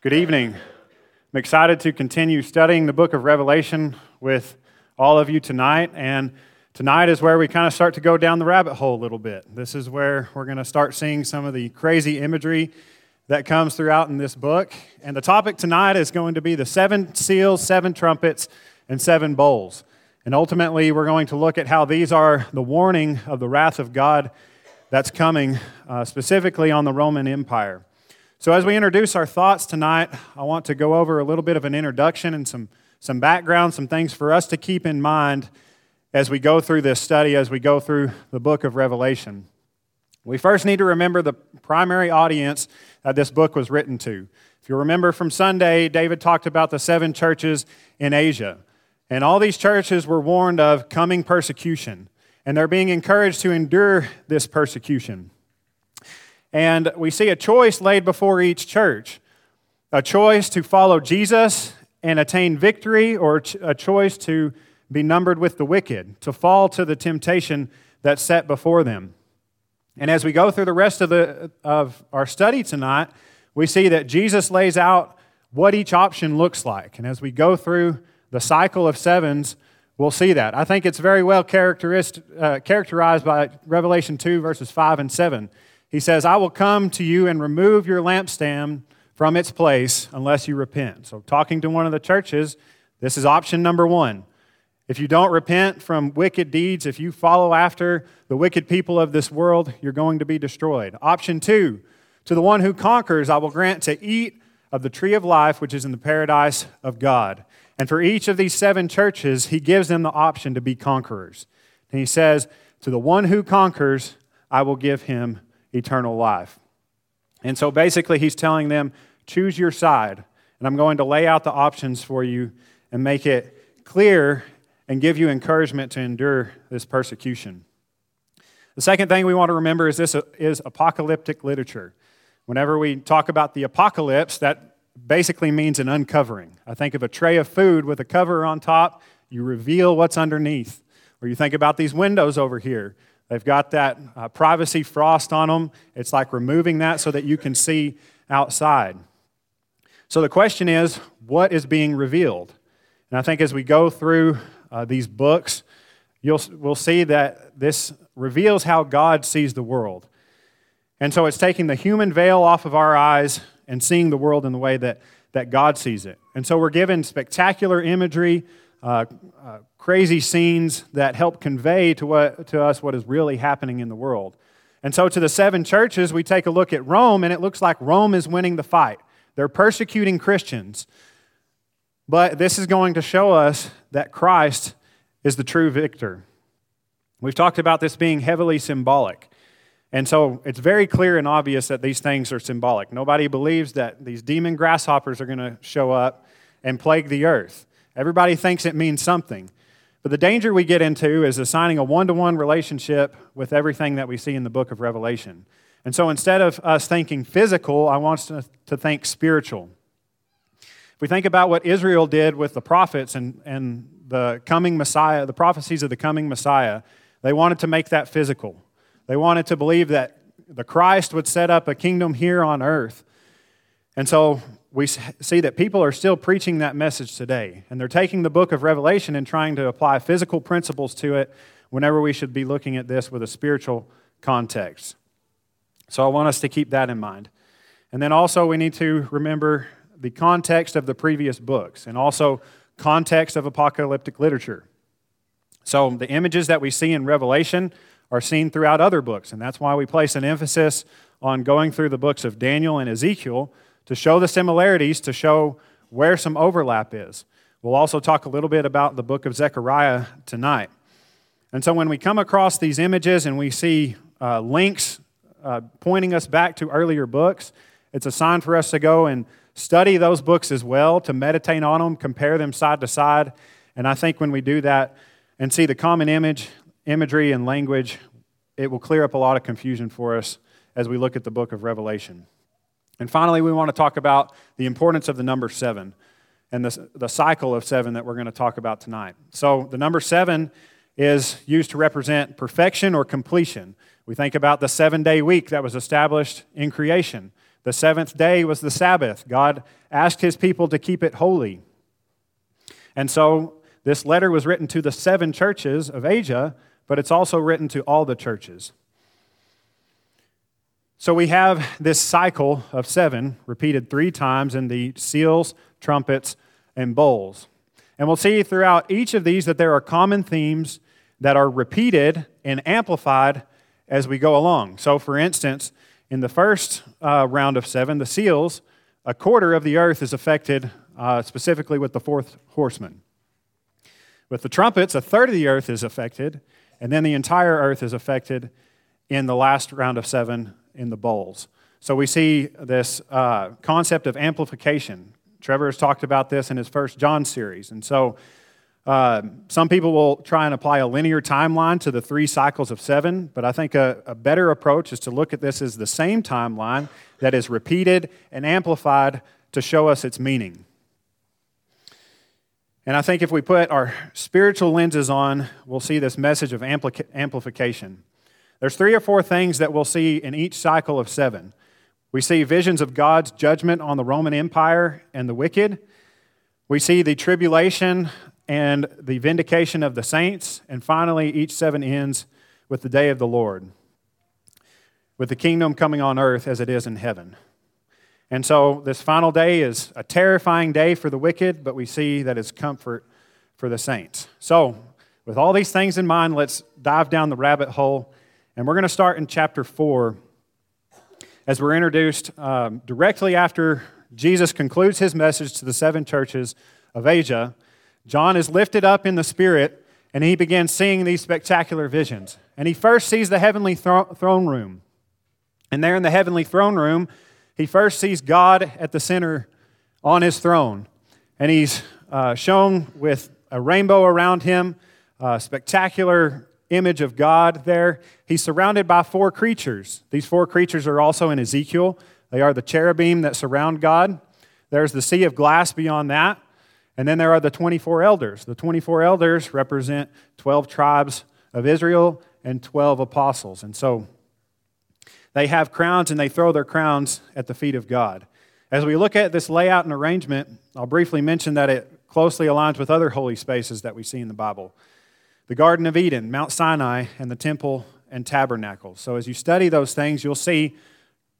Good evening. I'm excited to continue studying the book of Revelation with all of you tonight, and tonight is where we kind of start to go down the rabbit hole a little bit. This is where we're going to start seeing some of the crazy imagery that comes throughout in this book, and the topic tonight is going to be the 7 seals, 7 trumpets, and 7 bowls, and ultimately we're going to look at how these are the warning of the wrath of God that's coming specifically on the Roman Empire. So as we introduce our thoughts tonight, I want to go over a little bit of an introduction and some background, some things for us to keep in mind as we go through this study, as we go through the book of Revelation. We first need to remember the primary audience that this book was written to. If you remember from Sunday, David talked about the 7 churches in Asia. And all these churches were warned of coming persecution, and they're being encouraged to endure this persecution. And we see a choice laid before each church, a choice to follow Jesus and attain victory, or a choice to be numbered with the wicked, to fall to the temptation that's set before them. And as we go through the rest of our study tonight, we see that Jesus lays out what each option looks like. And as we go through the cycle of 7s, we'll see that. I think it's very well characterized by Revelation 2, verses 5 and 7. He says, "I will come to you and remove your lampstand from its place unless you repent." So talking to one of the churches, this is option number 1. If you don't repent from wicked deeds, if you follow after the wicked people of this world, you're going to be destroyed. Option 2, "To the one who conquers, I will grant to eat of the tree of life, which is in the paradise of God." And for each of these 7 churches, he gives them the option to be conquerors. And he says, "To the one who conquers, I will give him eternal life." And so basically he's telling them, choose your side, and I'm going to lay out the options for you and make it clear and give you encouragement to endure this persecution. The second thing we want to remember is this is apocalyptic literature. Whenever we talk about the apocalypse, that basically means an uncovering. I think of a tray of food with a cover on top, you reveal what's underneath. Or you think about these windows over here. They've got that privacy frost on them. It's like removing that so that you can see outside. So the question is, what is being revealed? And I think as we go through these books, we'll see that this reveals how God sees the world. And so it's taking the human veil off of our eyes and seeing the world in the way that God sees it. And so we're given spectacular imagery, crazy scenes that help convey to us what is really happening in the world. And so to the 7 churches, we take a look at Rome, and it looks like Rome is winning the fight. They're persecuting Christians. But this is going to show us that Christ is the true victor. We've talked about this being heavily symbolic. And so it's very clear and obvious that these things are symbolic. Nobody believes that these demon grasshoppers are going to show up and plague the earth. Everybody thinks it means something. But the danger we get into is assigning a one-to-one relationship with everything that we see in the book of Revelation. And so instead of us thinking physical, I want us to think spiritual. If we think about what Israel did with the prophets and the coming Messiah, the prophecies of the coming Messiah, they wanted to make that physical. They wanted to believe that the Christ would set up a kingdom here on earth. And so we see that people are still preaching that message today, and they're taking the book of Revelation and trying to apply physical principles to it whenever we should be looking at this with a spiritual context. So I want us to keep that in mind. And then also we need to remember the context of the previous books and also context of apocalyptic literature. So the images that we see in Revelation are seen throughout other books, and that's why we place an emphasis on going through the books of Daniel and Ezekiel to show the similarities, to show where some overlap is. We'll also talk a little bit about the book of Zechariah tonight. And so when we come across these images and we see links pointing us back to earlier books, it's a sign for us to go and study those books as well, to meditate on them, compare them side to side. And I think when we do that and see the common imagery and language, it will clear up a lot of confusion for us as we look at the book of Revelation. And finally, we want to talk about the importance of the number 7 and the cycle of 7 that we're going to talk about tonight. So the number 7 is used to represent perfection or completion. We think about the 7-day week that was established in creation. The seventh day was the Sabbath. God asked his people to keep it holy. And so this letter was written to the seven churches of Asia, but it's also written to all the churches. So we have this cycle of seven repeated three times in the seals, trumpets, and bowls. And we'll see throughout each of these that there are common themes that are repeated and amplified as we go along. So for instance, in the first round of seven, the seals, a quarter of the earth is affected specifically with the fourth horseman. With the trumpets, a third of the earth is affected, and then the entire earth is affected in the last round of seven in the bowls. So we see this concept of amplification. Trevor has talked about this in his first John series. And so some people will try and apply a linear timeline to the three cycles of seven, but I think a better approach is to look at this as the same timeline that is repeated and amplified to show us its meaning. And I think if we put our spiritual lenses on, we'll see this message of amplification. There's three or four things that we'll see in each cycle of seven. We see visions of God's judgment on the Roman Empire and the wicked. We see the tribulation and the vindication of the saints. And finally, each seven ends with the day of the Lord, with the kingdom coming on earth as it is in heaven. And so this final day is a terrifying day for the wicked, but we see that it's comfort for the saints. So with all these things in mind, let's dive down the rabbit hole. And we're going to start in chapter 4 as we're introduced directly after Jesus concludes his message to the seven churches of Asia. John is lifted up in the Spirit, and he begins seeing these spectacular visions. And he first sees the heavenly throne room. And there in the heavenly throne room, he first sees God at the center on his throne. And he's shown with a rainbow around him, spectacular image of God there. He's surrounded by four creatures. These four creatures are also in Ezekiel. They are the cherubim that surround God. There's the sea of glass beyond that. And then there are the 24 elders. The 24 elders represent 12 tribes of Israel and 12 apostles. And so they have crowns and they throw their crowns at the feet of God. As we look at this layout and arrangement, I'll briefly mention that it closely aligns with other holy spaces that we see in the Bible. The Garden of Eden, Mount Sinai, and the Temple and Tabernacle. So as you study those things, you'll see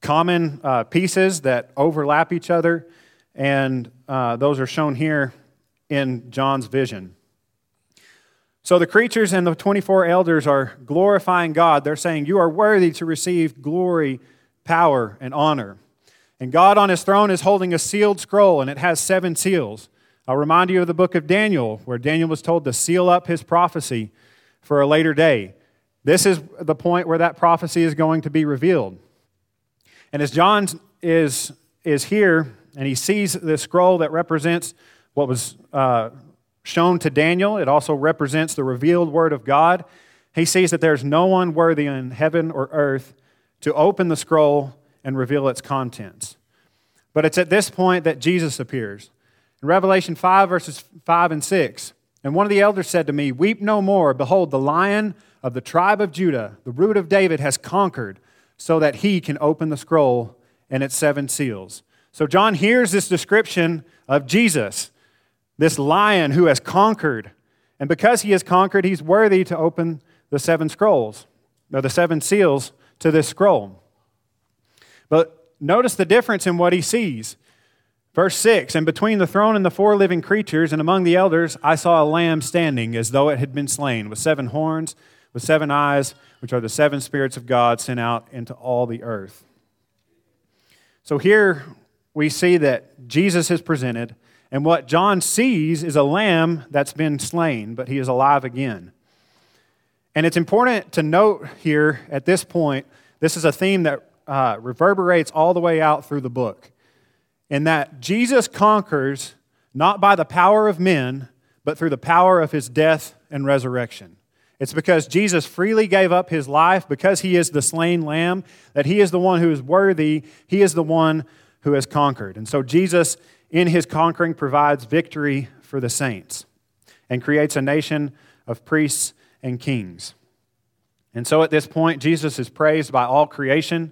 common pieces that overlap each other, and those are shown here in John's vision. So the creatures and the 24 elders are glorifying God. They're saying, "You are worthy to receive glory, power, and honor." And God on his throne is holding a sealed scroll, and it has seven seals. I'll remind you of the book of Daniel, where Daniel was told to seal up his prophecy for a later day. This is the point where that prophecy is going to be revealed. And as John is here, and he sees this scroll that represents what was shown to Daniel, it also represents the revealed word of God. He sees that there's no one worthy in heaven or earth to open the scroll and reveal its contents. But it's at this point that Jesus appears. In Revelation 5, verses 5 and 6, "And one of the elders said to me, 'Weep no more. Behold, the Lion of the tribe of Judah, the Root of David, has conquered, so that he can open the scroll and its seven seals.'" So John hears this description of Jesus, this lion who has conquered. And because he has conquered, he's worthy to open the seven scrolls, or the seven seals to this scroll. But notice the difference in what he sees. Verse 6, "And between the throne and the four living creatures and among the elders, I saw a lamb standing as though it had been slain, with seven horns, with seven eyes, which are the seven spirits of God sent out into all the earth." So here we see that Jesus is presented, and what John sees is a lamb that's been slain, but he is alive again. And it's important to note here at this point, this is a theme that reverberates all the way out through the book, in that Jesus conquers not by the power of men, but through the power of his death and resurrection. It's because Jesus freely gave up his life, because he is the slain lamb, that he is the one who is worthy, he is the one who has conquered. And so Jesus, in his conquering, provides victory for the saints and creates a nation of priests and kings. And so at this point, Jesus is praised by all creation.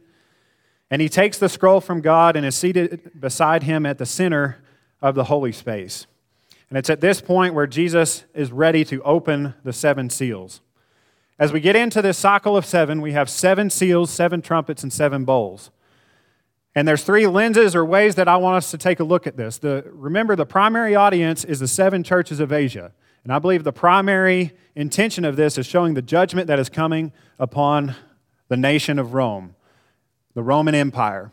And he takes the scroll from God and is seated beside him at the center of the holy space. And it's at this point where Jesus is ready to open the seven seals. As we get into this cycle of seven, we have seven seals, seven trumpets, and seven bowls. And there's three lenses or ways that I want us to take a look at this. Remember, the primary audience is the seven churches of Asia. And I believe the primary intention of this is showing the judgment that is coming upon the nation of Rome, the Roman Empire.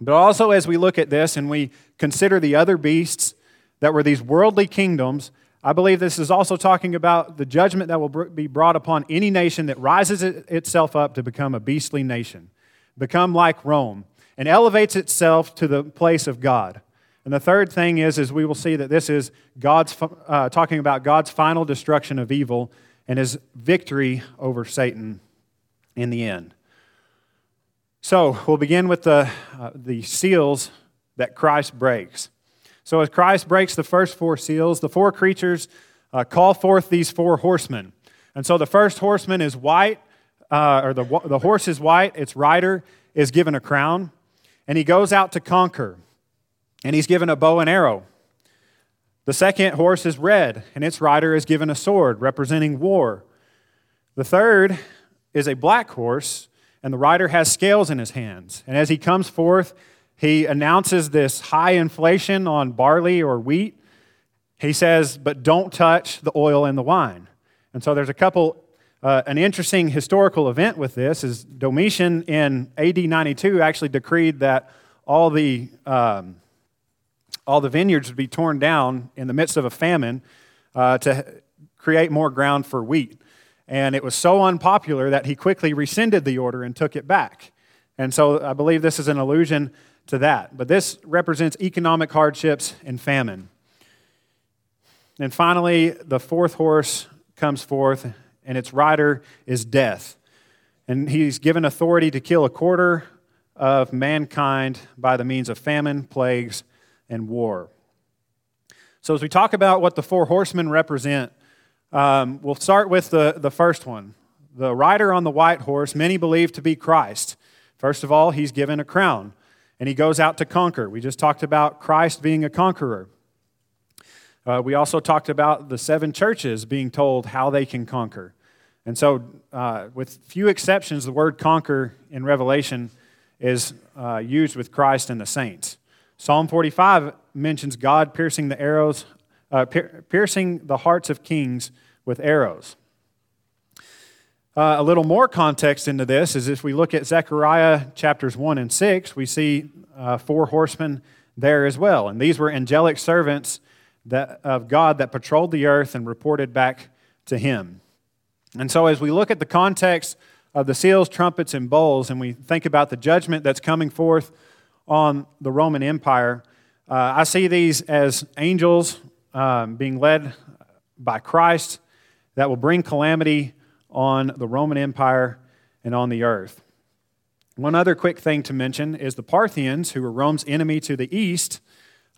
But also as we look at this and we consider the other beasts that were these worldly kingdoms, I believe this is also talking about the judgment that will be brought upon any nation that rises itself up to become a beastly nation, become like Rome, and elevates itself to the place of God. And the third thing is we will see that this is God's talking about God's final destruction of evil and his victory over Satan in the end. So we'll begin with the seals that Christ breaks. So as Christ breaks the first four seals, the four creatures call forth these four horsemen. And so the first horseman is white, the horse is white, its rider is given a crown, and he goes out to conquer, and he's given a bow and arrow. The second horse is red, and its rider is given a sword, representing war. The third is a black horse, and the rider has scales in his hands. And as he comes forth, he announces this high inflation on barley or wheat. He says, but don't touch the oil and the wine. And so there's an interesting historical event with this is Domitian in AD 92 actually decreed that all the vineyards would be torn down in the midst of a famine to create more ground for wheat. And it was so unpopular that he quickly rescinded the order and took it back. And so I believe this is an allusion to that. But this represents economic hardships and famine. And finally, the fourth horse comes forth, and its rider is death. And he's given authority to kill 25% of mankind by the means of famine, plagues, and war. So as we talk about what the four horsemen represent, we'll start with the first one. The rider on the white horse, many believe to be Christ. First of all, he's given a crown, and he goes out to conquer. We just talked about Christ being a conqueror. We also talked about the seven churches being told how they can conquer. And so, with few exceptions, the word conquer in Revelation is used with Christ and the saints. Psalm 45 mentions God piercing the arrows, piercing the hearts of kings with arrows. A little more context into this is if we look at Zechariah chapters 1 and 6, we see four horsemen there as well. And these were angelic servants of God that patrolled the earth and reported back to him. And so as we look at the context of the seals, trumpets, and bowls, and we think about the judgment that's coming forth on the Roman Empire, I see these as angels being led by Christ that will bring calamity on the Roman Empire and on the earth. One other quick thing to mention is the Parthians, who were Rome's enemy to the east,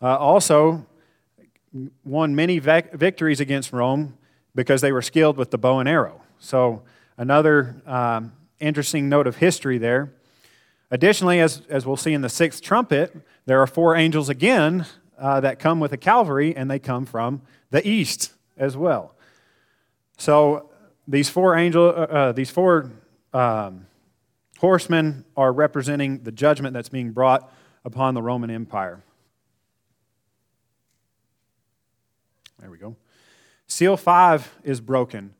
also won many victories against Rome because they were skilled with the bow and arrow. So another interesting note of history there. Additionally, as we'll see in the sixth trumpet, there are four angels again that come with a cavalry, and they come from the east as well. So these four horsemen are representing the judgment that's being brought upon the Roman Empire. There we go. Seal 5 is broken.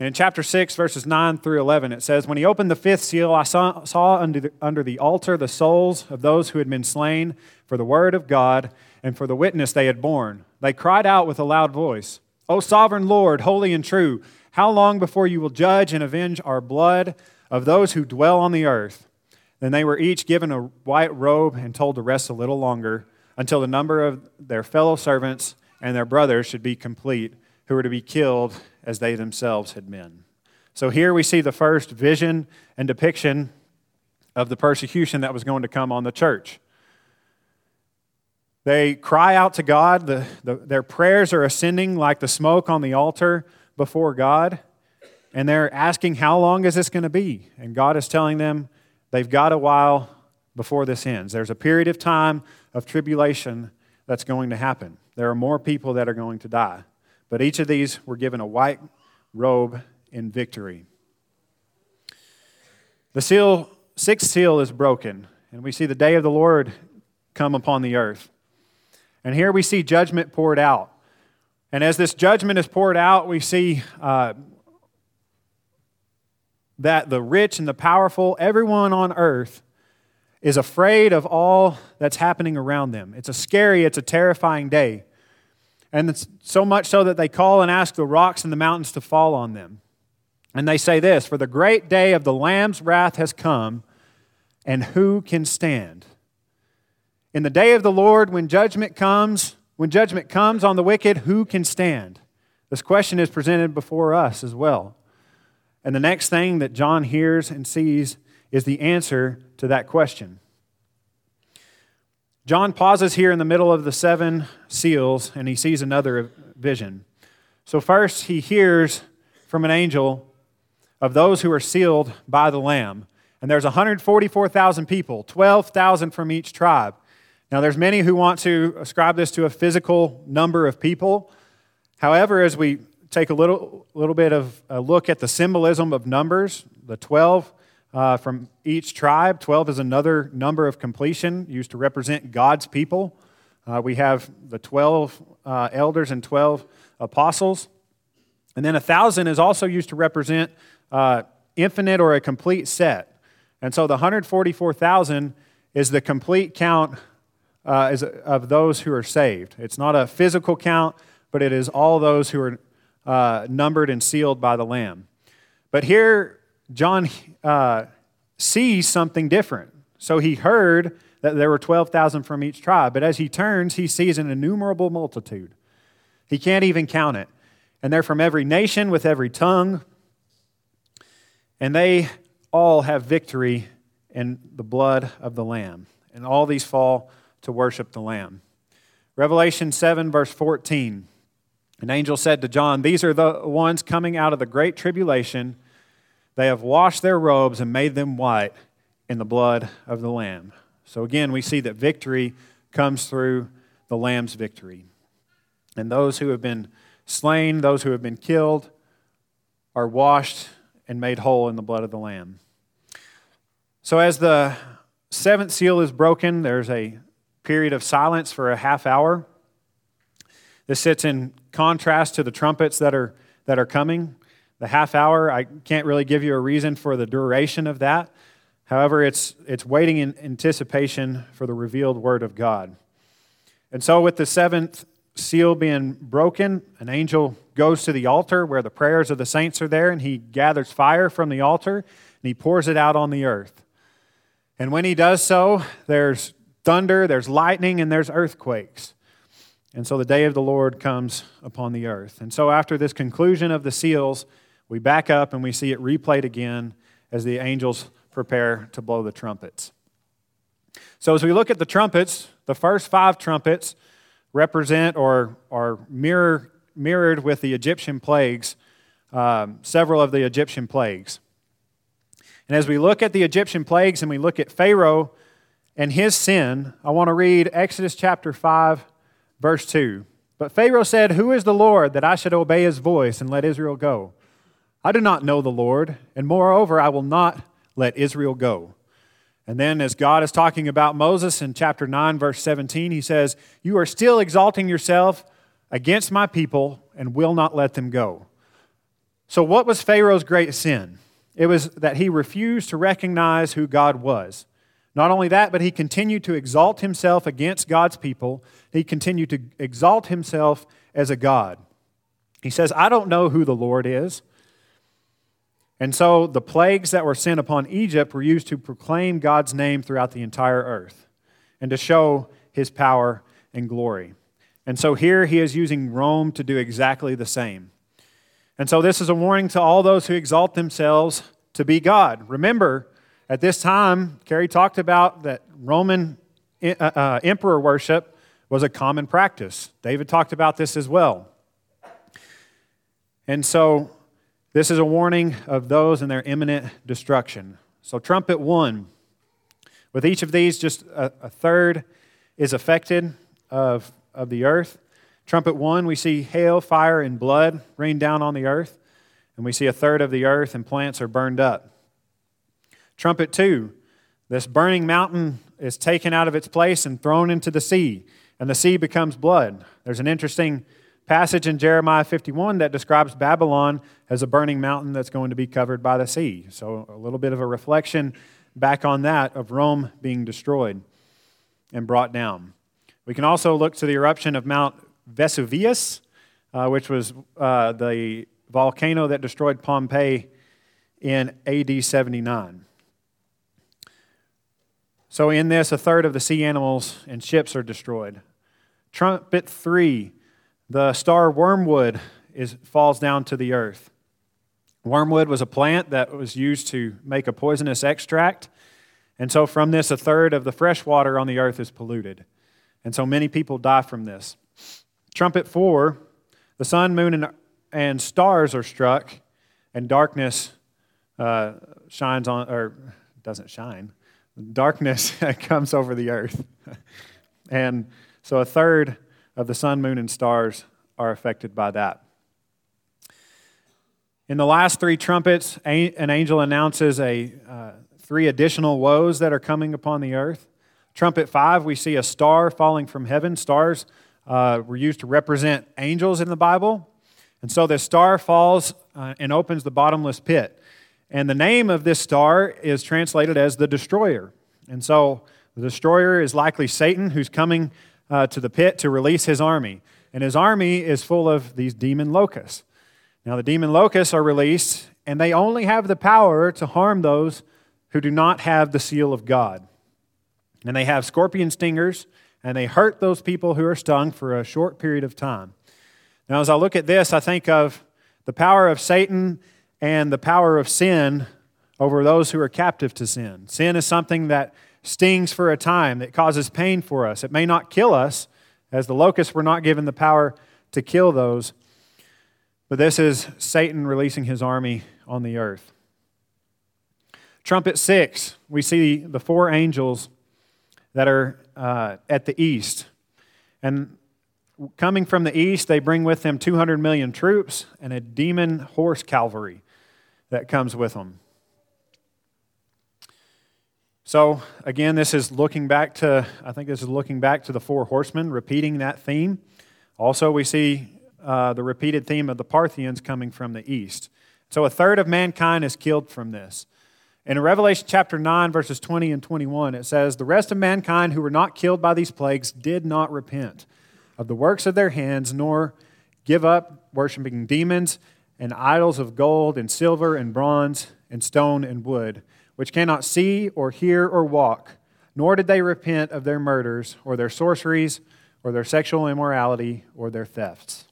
And in chapter 6, verses 9 through 11, it says, "When he opened the fifth seal, I saw under the altar the souls of those who had been slain for the word of God and for the witness they had borne. They cried out with a loud voice, 'O sovereign Lord, holy and true, how long before you will judge and avenge our blood of those who dwell on the earth?' Then they were each given a white robe and told to rest a little longer until the number of their fellow servants and their brothers should be complete, who were to be killed as they themselves had been." So here we see the first vision and depiction of the persecution that was going to come on the church. They cry out to God. Their prayers are ascending like the smoke on the altar before God, and they're asking, how long is this going to be? And God is telling them, they've got a while before this ends. There's a period of time of tribulation that's going to happen. There are more people that are going to die. But each of these were given a white robe in victory. The sixth seal is broken, and we see the day of the Lord come upon the earth. And here we see judgment poured out. And as this judgment is poured out, we see that the rich and the powerful, everyone on earth, is afraid of all that's happening around them. It's a scary, it's a terrifying day. And it's so much so that they call and ask the rocks and the mountains to fall on them. And they say this, "For the great day of the Lamb's wrath has come, and who can stand?" In the day of the Lord, when judgment comes on the wicked, who can stand? This question is presented before us as well. And the next thing that John hears and sees is the answer to that question. John pauses here in the middle of the seven seals, and he sees another vision. So first, he hears from an angel of those who are sealed by the Lamb. And there's 144,000 people, 12,000 from each tribe. Now, there's many who want to ascribe this to a physical number of people. However, as we take a little bit of a look at the symbolism of numbers, the 12 from each tribe. 12 is another number of completion used to represent God's people. We have the 12 elders and 12 apostles. And then 1,000 is also used to represent infinite or a complete set. And so the 144,000 is the complete count of those who are saved. It's not a physical count, but it is all those who are numbered and sealed by the Lamb. But here, John sees something different. So he heard that there were 12,000 from each tribe, but as he turns, he sees an innumerable multitude. He can't even count it. And they're from every nation with every tongue, and they all have victory in the blood of the Lamb. And all these fall to worship the Lamb. Revelation 7, verse 14. An angel said to John, "These are the ones coming out of the great tribulation. They have washed their robes and made them white in the blood of the Lamb." So again, we see that victory comes through the Lamb's victory. And those who have been slain, those who have been killed, are washed and made whole in the blood of the Lamb. So as the seventh seal is broken, there's a period of silence for a half hour. This sits in contrast to the trumpets that are coming. The half hour, I can't really give you a reason for the duration of that. However, it's waiting in anticipation for the revealed word of God. And so with the seventh seal being broken, an angel goes to the altar where the prayers of the saints are there, and he gathers fire from the altar, and he pours it out on the earth. And when he does so, there's thunder, there's lightning, and there's earthquakes. And so the day of the Lord comes upon the earth. And so after this conclusion of the seals, we back up and we see it replayed again as the angels prepare to blow the trumpets. So as we look at the trumpets, the first five trumpets represent or are mirrored with the Egyptian plagues, several of the Egyptian plagues. And as we look at the Egyptian plagues and we look at Pharaoh and his sin, I want to read Exodus chapter 5, Verse 2, "But Pharaoh said, 'Who is the Lord that I should obey his voice and let Israel go? I do not know the Lord, and moreover, I will not let Israel go.'" And then as God is talking about Moses in chapter 9, verse 17, he says, "You are still exalting yourself against my people and will not let them go." So what was Pharaoh's great sin? It was that he refused to recognize who God was. Not only that, but he continued to exalt himself against God's people. He continued to exalt himself as a god. He says, "I don't know who the Lord is." And so the plagues that were sent upon Egypt were used to proclaim God's name throughout the entire earth and to show his power and glory. And so here he is using Rome to do exactly the same. And so this is a warning to all those who exalt themselves to be God. Remember, at this time, Cary talked about that Roman emperor worship was a common practice. David talked about this as well. And so this is a warning of those in their imminent destruction. So trumpet one, With each of these, just a third is affected of the earth. Trumpet one, we see hail, fire, and blood rain down on the earth, and we see a third of the earth and plants are burned up. Trumpet two, this burning mountain is taken out of its place and thrown into the sea, and the sea becomes blood. There's an interesting passage in Jeremiah 51 that describes Babylon as a burning mountain that's going to be covered by the sea. So a little bit of a reflection back on that of Rome being destroyed and brought down. We can also look to the eruption of Mount Vesuvius, which was the volcano that destroyed Pompeii in AD 79. So in this, a third of the sea animals and ships are destroyed. Trumpet three, the star Wormwood falls down to the earth. Wormwood was a plant that was used to make a poisonous extract. And so from this, a third of the fresh water on the earth is polluted. And so many people die from this. Trumpet four, the sun, moon, and stars are struck, and darkness shines on, or doesn't shine. Darkness comes over the earth. And so a third of the sun, moon, and stars are affected by that. In the last three trumpets, an angel announces three additional woes that are coming upon the earth. Trumpet five, we see a star falling from heaven. Stars were used to represent angels in the Bible. And so this star falls and opens the bottomless pit. And the name of this star is translated as the destroyer. And so the destroyer is likely Satan, who's coming to the pit to release his army. And his army is full of these demon locusts. Now, the demon locusts are released, and they only have the power to harm those who do not have the seal of God. And they have scorpion stingers, and they hurt those people who are stung for a short period of time. Now, as I look at this, I think of the power of Satan and the power of sin over those who are captive to sin. Sin is something that stings for a time, that causes pain for us. It may not kill us, as the locusts were not given the power to kill those. But this is Satan releasing his army on the earth. Trumpet six, we see the four angels that are at the east. And coming from the east, they bring with them 200 million troops and a demon horse cavalry that comes with them. So again, this is looking back to, I think this is looking back to the four horsemen, repeating that theme. Also, we see the repeated theme of the Parthians coming from the east. So a third of mankind is killed from this. In Revelation chapter 9, verses 20 and 21, it says, "The rest of mankind who were not killed by these plagues did not repent of the works of their hands, nor give up worshiping demons and idols of gold and silver and bronze and stone and wood, which cannot see or hear or walk, nor did they repent of their murders or their sorceries or their sexual immorality or their thefts."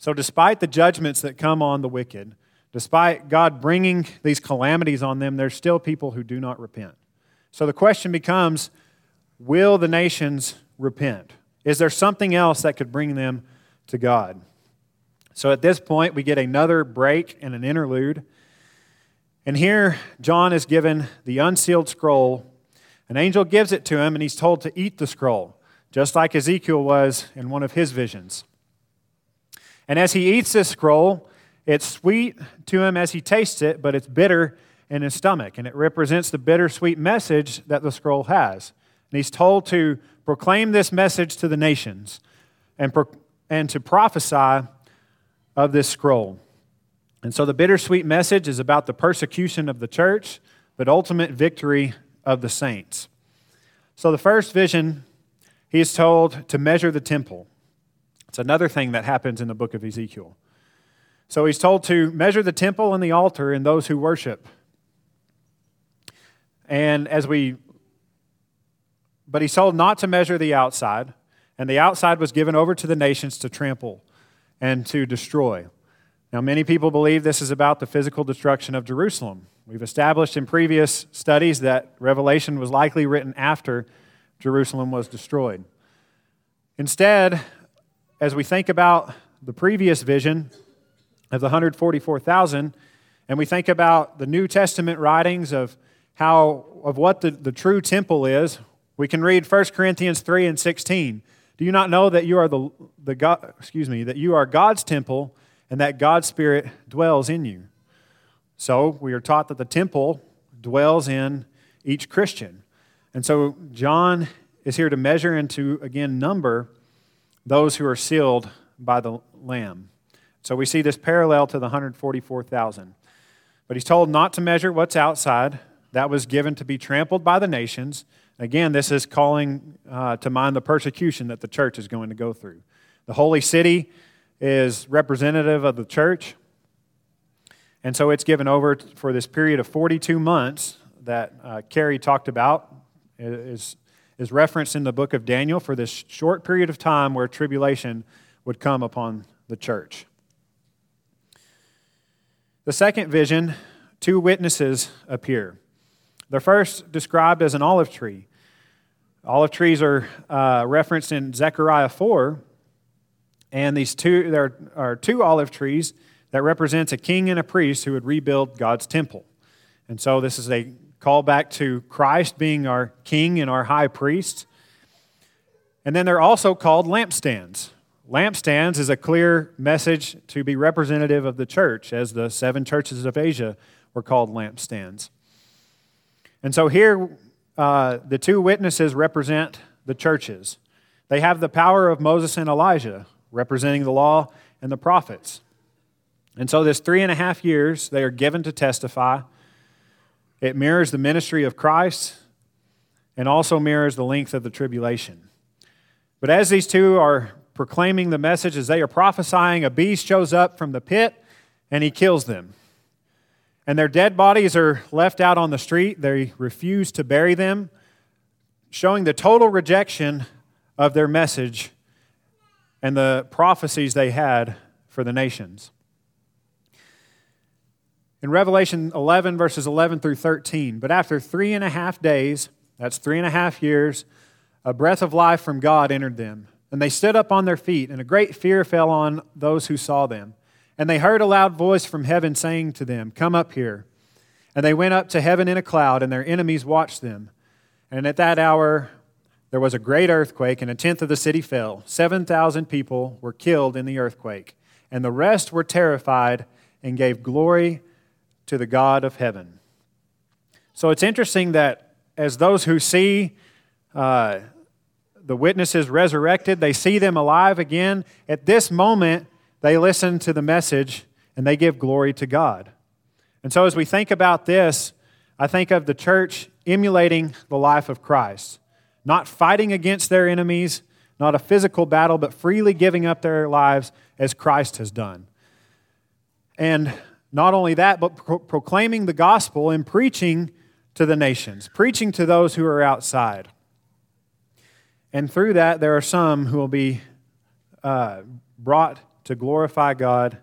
So despite the judgments that come on the wicked, despite God bringing these calamities on them, there's still people who do not repent. So the question becomes, will the nations repent? Is there something else that could bring them to God? So at this point, we get another break and an interlude. And here, John is given the unsealed scroll. An angel gives it to him, and he's told to eat the scroll, just like Ezekiel was in one of his visions. And as he eats this scroll, it's sweet to him as he tastes it, but it's bitter in his stomach. And it represents the bittersweet message that the scroll has. And he's told to proclaim this message to the nations and to prophesy of this scroll. And so the bittersweet message is about the persecution of the church, but ultimate victory of the saints. So the first vision, he is told to measure the temple. It's another thing that happens in the book of Ezekiel. So he's told to measure the temple and the altar and those who worship. But he's told not to measure the outside, and the outside was given over to the nations to trample and to destroy. Now, many people believe this is about the physical destruction of Jerusalem. We've established in previous studies that Revelation was likely written after Jerusalem was destroyed. Instead, as we think about the previous vision of the 144,000, and we think about the New Testament writings of what the true temple is, we can read 1 Corinthians 3:16. Do you not know that you are the God, that you are God's temple and that God's Spirit dwells in you? So we are taught that the temple dwells in each Christian. And so John is here to measure and to, again, number those who are sealed by the Lamb. So we see this parallel to the 144,000. But he's told not to measure what's outside. That was given to be trampled by the nations. Again, this is calling to mind the persecution that the church is going to go through. The holy city is representative of the church. And so it's given over for this period of 42 months that Cary talked about. It is referenced in the book of Daniel for this short period of time where tribulation would come upon the church. The second vision, two witnesses appear. The first described as an olive tree. Olive trees are referenced in Zechariah 4, and there are two olive trees that represents a king and a priest who would rebuild God's temple. And so this is a callback to Christ being our king and our high priest. And then they're also called lampstands. Lampstands is a clear message to be representative of the church, as the seven churches of Asia were called lampstands. And so here, the two witnesses represent the churches. They have the power of Moses and Elijah, representing the law and the prophets. And so this 3.5 years, they are given to testify. It mirrors the ministry of Christ and also mirrors the length of the tribulation. But as these two are proclaiming the message, as they are prophesying, a beast shows up from the pit and he kills them. And their dead bodies are left out on the street. They refuse to bury them, showing the total rejection of their message and the prophecies they had for the nations. In Revelation 11, verses 11 through 13, but after 3.5 days, that's 3.5 years, a breath of life from God entered them. And they stood up on their feet, and a great fear fell on those who saw them. And they heard a loud voice from heaven saying to them, "Come up here." And they went up to heaven in a cloud, and their enemies watched them. And at that hour there was a great earthquake, and 1/10 of the city fell. 7,000 people were killed in the earthquake, and the rest were terrified and gave glory to the God of heaven. So it's interesting that as those who see the witnesses resurrected, they see them alive again. At this moment, they listen to the message and they give glory to God. And so as we think about this, I think of the church emulating the life of Christ, not fighting against their enemies, not a physical battle, but freely giving up their lives as Christ has done. And not only that, but proclaiming the gospel and preaching to the nations, preaching to those who are outside. And through that, there are some who will be brought to glorify God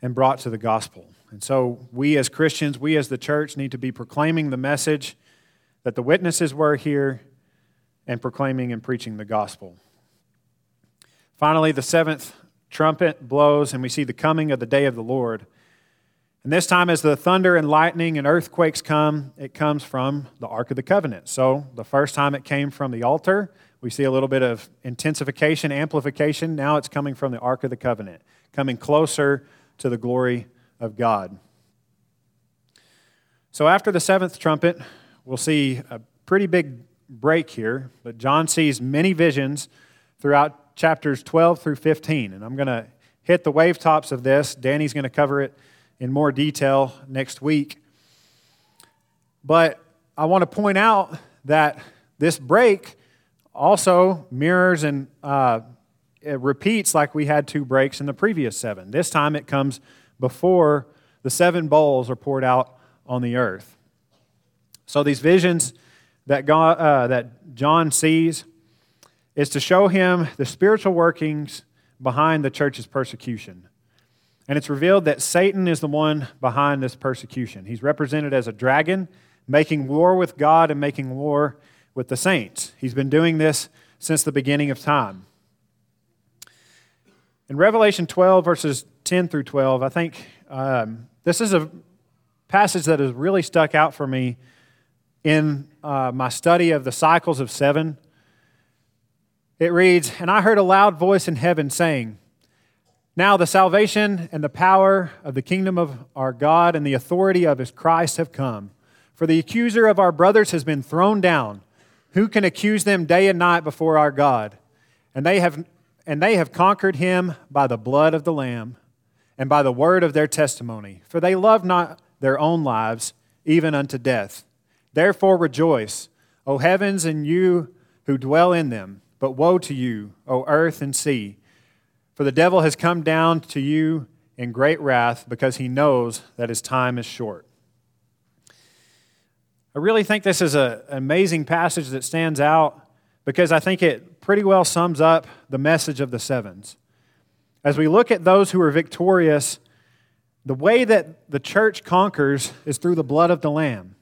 and brought to the gospel. And so we as Christians, we as the church, need to be proclaiming the message that the witnesses were here and proclaiming and preaching the gospel. Finally, the seventh trumpet blows, and we see the coming of the day of the Lord. And this time, as the thunder and lightning and earthquakes come, it comes from the Ark of the Covenant. So the first time it came from the altar, we see a little bit of intensification, amplification. Now it's coming from the Ark of the Covenant, coming closer to the glory of God. So after the seventh trumpet, we'll see a pretty big break here, but John sees many visions throughout chapters 12 through 15, and I'm going to hit the wave tops of this. Danny's going to cover it in more detail next week. But I want to point out that this break also mirrors and it repeats like we had two breaks in the previous seven. This time it comes before the seven bowls are poured out on the earth. So these visions that that John sees is to show him the spiritual workings behind the church's persecution. And it's revealed that Satan is the one behind this persecution. He's represented as a dragon, making war with God and making war with the saints. He's been doing this since the beginning of time. In Revelation 12, verses 10 through 12, I think this is a passage that has really stuck out for me in my study of the cycles of seven. It reads, "And I heard a loud voice in heaven saying, 'Now the salvation and the power of the kingdom of our God and the authority of his Christ have come. For the accuser of our brothers has been thrown down. Who can accuse them day and night before our God? And they have conquered him by the blood of the Lamb and by the word of their testimony. For they love not their own lives, even unto death. Therefore rejoice, O heavens, and you who dwell in them. But woe to you, O earth and sea. For the devil has come down to you in great wrath, because he knows that his time is short.'" I really think this is an amazing passage that stands out, because I think it pretty well sums up the message of the sevens. As we look at those who are victorious, the way that the church conquers is through the blood of the Lamb,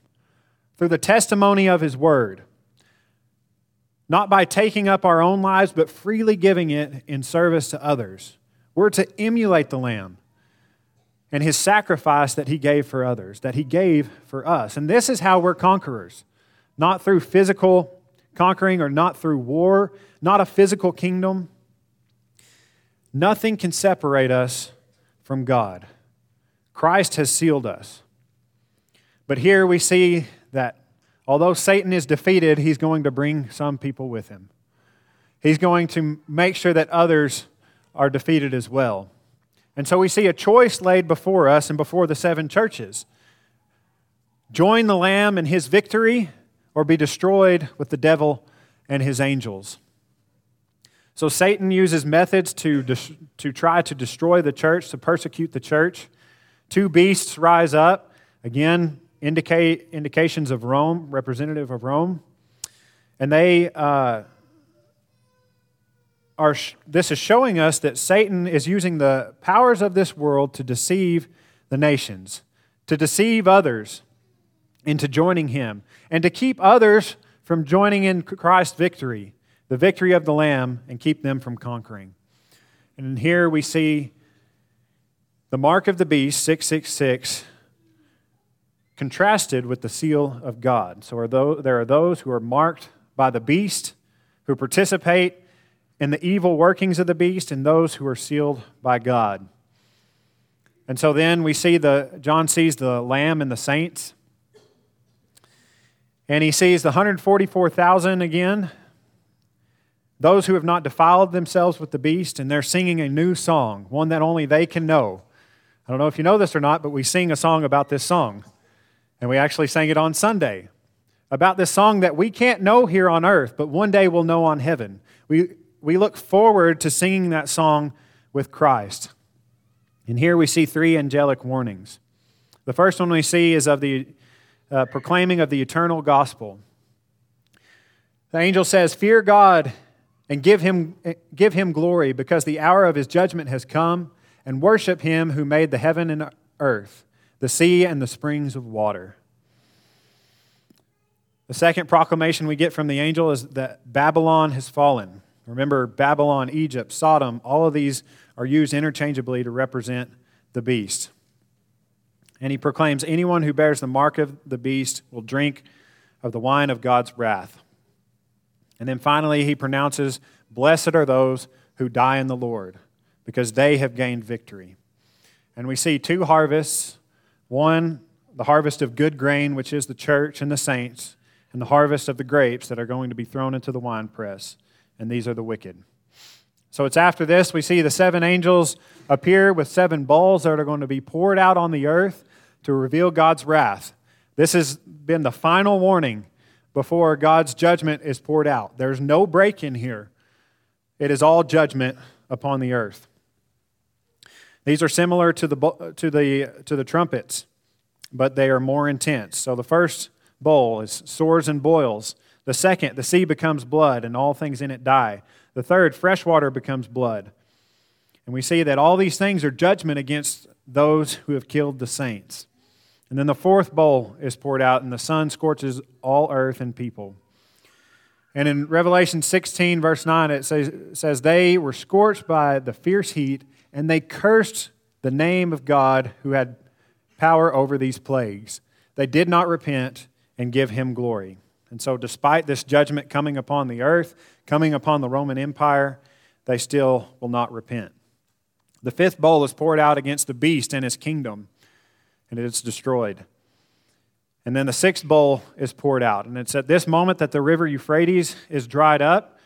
through the testimony of his word, not by taking up our own lives, but freely giving it in service to others. We're to emulate the Lamb and his sacrifice that he gave for others, that he gave for us. And this is how we're conquerors, not through physical conquering or not through war, not a physical kingdom. Nothing can separate us from God. Christ has sealed us. But here we see that although Satan is defeated, he's going to bring some people with him. He's going to make sure that others are defeated as well. And so we see a choice laid before us and before the seven churches. Join the Lamb in his victory, or be destroyed with the devil and his angels. So Satan uses methods to try to destroy the church, to persecute the church. Two beasts rise up. Again, indications of Rome, representative of Rome, and they are. This is showing us that Satan is using the powers of this world to deceive the nations, to deceive others into joining him, and to keep others from joining in Christ's victory, the victory of the Lamb, and keep them from conquering. And here we see the mark of the beast, 666. Contrasted with the seal of God. So there are those who are marked by the beast, who participate in the evil workings of the beast, and those who are sealed by God. And so then we see John sees the Lamb and the saints, and he sees the 144,000 again, those who have not defiled themselves with the beast, and they're singing a new song, one that only they can know. I don't know if you know this or not, but we sing a song about this song. And we actually sang it on Sunday about this song that we can't know here on earth, but one day we'll know on heaven. We look forward to singing that song with Christ. And here we see three angelic warnings. The first one we see is of the proclaiming of the eternal gospel. The angel says, "Fear God and give him glory, because the hour of his judgment has come, and worship him who made the heaven and earth, the sea and the springs of water." The second proclamation we get from the angel is that Babylon has fallen. Remember, Babylon, Egypt, Sodom, all of these are used interchangeably to represent the beast. And he proclaims, "Anyone who bears the mark of the beast will drink of the wine of God's wrath." And then finally, he pronounces, "Blessed are those who die in the Lord, because they have gained victory." And we see two harvests. One, the harvest of good grain, which is the church and the saints, and the harvest of the grapes that are going to be thrown into the winepress, and these are the wicked. So it's after this we see the seven angels appear with seven bowls that are going to be poured out on the earth to reveal God's wrath. This has been the final warning before God's judgment is poured out. There's no break in here. It is all judgment upon the earth. These are similar to the trumpets, but they are more intense. So the first bowl is sores and boils. The second, the sea becomes blood, and all things in it die. The third, fresh water becomes blood. And we see that all these things are judgment against those who have killed the saints. And then the fourth bowl is poured out, and the sun scorches all earth and people. And in Revelation 16, verse 9, it says, "They were scorched by the fierce heat, and they cursed the name of God who had power over these plagues. They did not repent and give him glory. And so despite this judgment coming upon the earth, coming upon the Roman Empire, they still will not repent. The fifth bowl is poured out against the beast and his kingdom, and it is destroyed. And then the sixth bowl is poured out. And it's at this moment that the river Euphrates is dried up.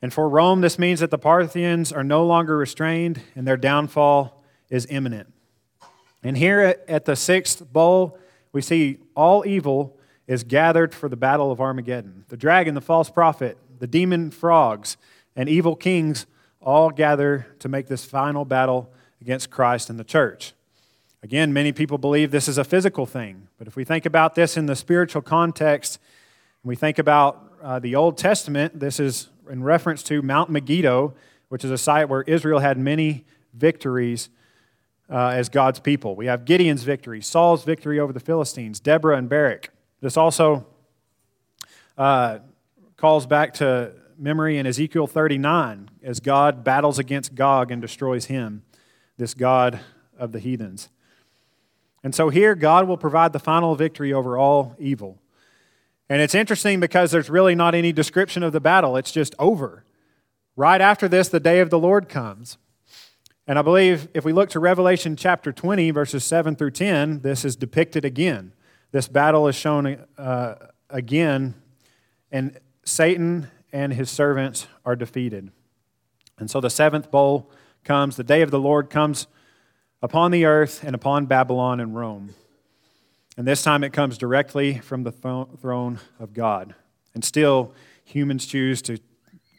And for Rome, this means that the Parthians are no longer restrained, and their downfall is imminent. And here at the sixth bowl, we see all evil is gathered for the battle of Armageddon. The dragon, the false prophet, the demon frogs, and evil kings all gather to make this final battle against Christ and the church. Again, many people believe this is a physical thing, but if we think about this in the spiritual context, and we think about the Old Testament, this is in reference to Mount Megiddo, which is a site where Israel had many victories as God's people. We have Gideon's victory, Saul's victory over the Philistines, Deborah and Barak. This also calls back to memory in Ezekiel 39 as God battles against Gog and destroys him, this god of the heathens. And so here God will provide the final victory over all evil. And it's interesting because there's really not any description of the battle. It's just over. Right after this, the day of the Lord comes. And I believe if we look to Revelation chapter 20, verses 7 through 10, this is depicted again. This battle is shown again, and Satan and his servants are defeated. And so the seventh bowl comes, the day of the Lord comes upon the earth and upon Babylon and Rome. And this time it comes directly from the throne of God. And still, humans choose to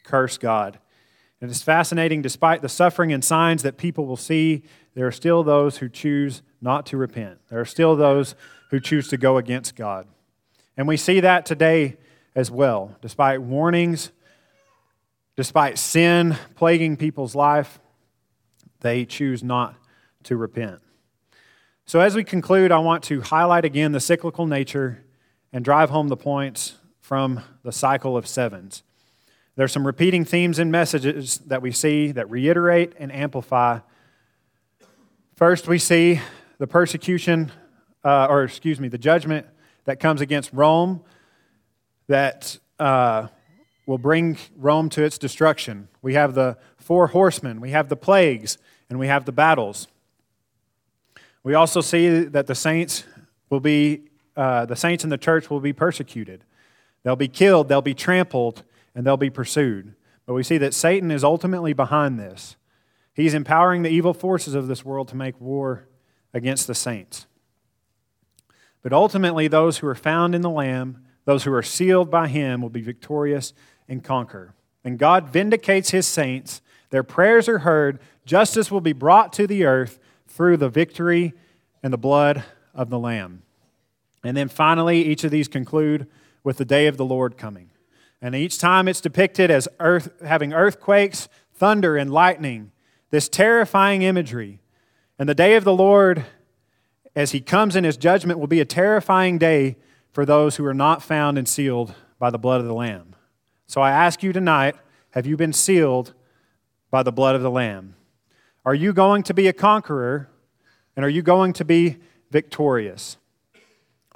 curse God. And it's fascinating, despite the suffering and signs that people will see, there are still those who choose not to repent. There are still those who choose to go against God. And we see that today as well. Despite warnings, despite sin plaguing people's life, they choose not to repent. So as we conclude, I want to highlight again the cyclical nature and drive home the points from the cycle of sevens. There's some repeating themes and messages that we see that reiterate and amplify. First, we see the persecution the judgment that comes against Rome that will bring Rome to its destruction. We have the four horsemen, we have the plagues, and we have the battles. We also see that the saints in the church will be persecuted. They'll be killed, they'll be trampled, and they'll be pursued. But we see that Satan is ultimately behind this. He's empowering the evil forces of this world to make war against the saints. But ultimately, those who are found in the Lamb, those who are sealed by Him, will be victorious and conquer. And God vindicates His saints. Their prayers are heard. Justice will be brought to the earth through the victory and the blood of the Lamb. And then finally, each of these conclude with the day of the Lord coming. And each time it's depicted as having earthquakes, thunder, and lightning, this terrifying imagery. And the day of the Lord, as He comes in His judgment, will be a terrifying day for those who are not found and sealed by the blood of the Lamb. So I ask you tonight, have you been sealed by the blood of the Lamb? Are you going to be a conqueror, and are you going to be victorious?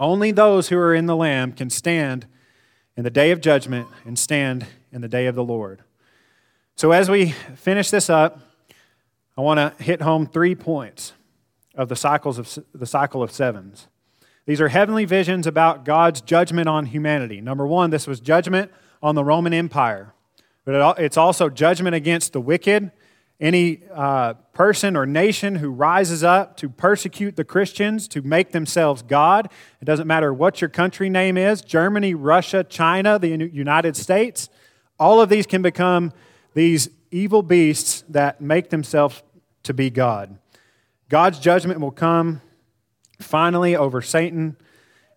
Only those who are in the Lamb can stand in the day of judgment and stand in the day of the Lord. So as we finish this up, I want to hit home 3 points of the cycle of sevens. These are heavenly visions about God's judgment on humanity. Number one, this was judgment on the Roman Empire, but it's also judgment against the wicked, any person or nation who rises up to persecute the Christians, to make themselves God. It doesn't matter what your country name is, Germany, Russia, China, the United States, all of these can become these evil beasts that make themselves to be God. God's judgment will come finally over Satan,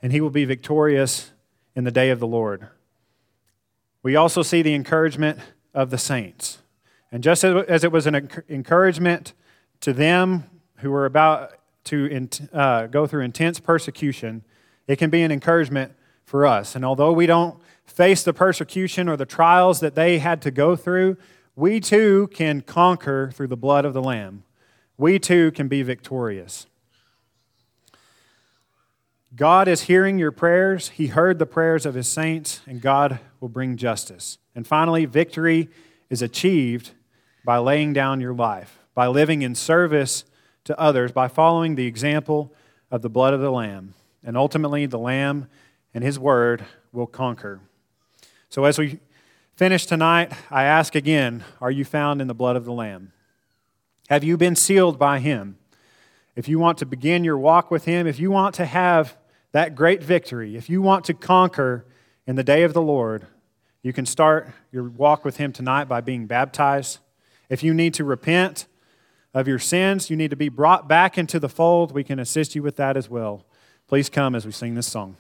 and he will be victorious in the day of the Lord. We also see the encouragement of the saints. And just as it was an encouragement to them who were about to go through intense persecution, it can be an encouragement for us. And although we don't face the persecution or the trials that they had to go through, we too can conquer through the blood of the Lamb. We too can be victorious. God is hearing your prayers. He heard the prayers of his saints, and God will bring justice. And finally, victory is achieved by laying down your life, by living in service to others, by following the example of the blood of the Lamb. And ultimately, the Lamb and his word will conquer. So as we finish tonight, I ask again, are you found in the blood of the Lamb? Have you been sealed by him? If you want to begin your walk with him, if you want to have that great victory, if you want to conquer in the day of the Lord, you can start your walk with him tonight by being baptized. If you need to repent of your sins, you need to be brought back into the fold, we can assist you with that as well. Please come as we sing this song.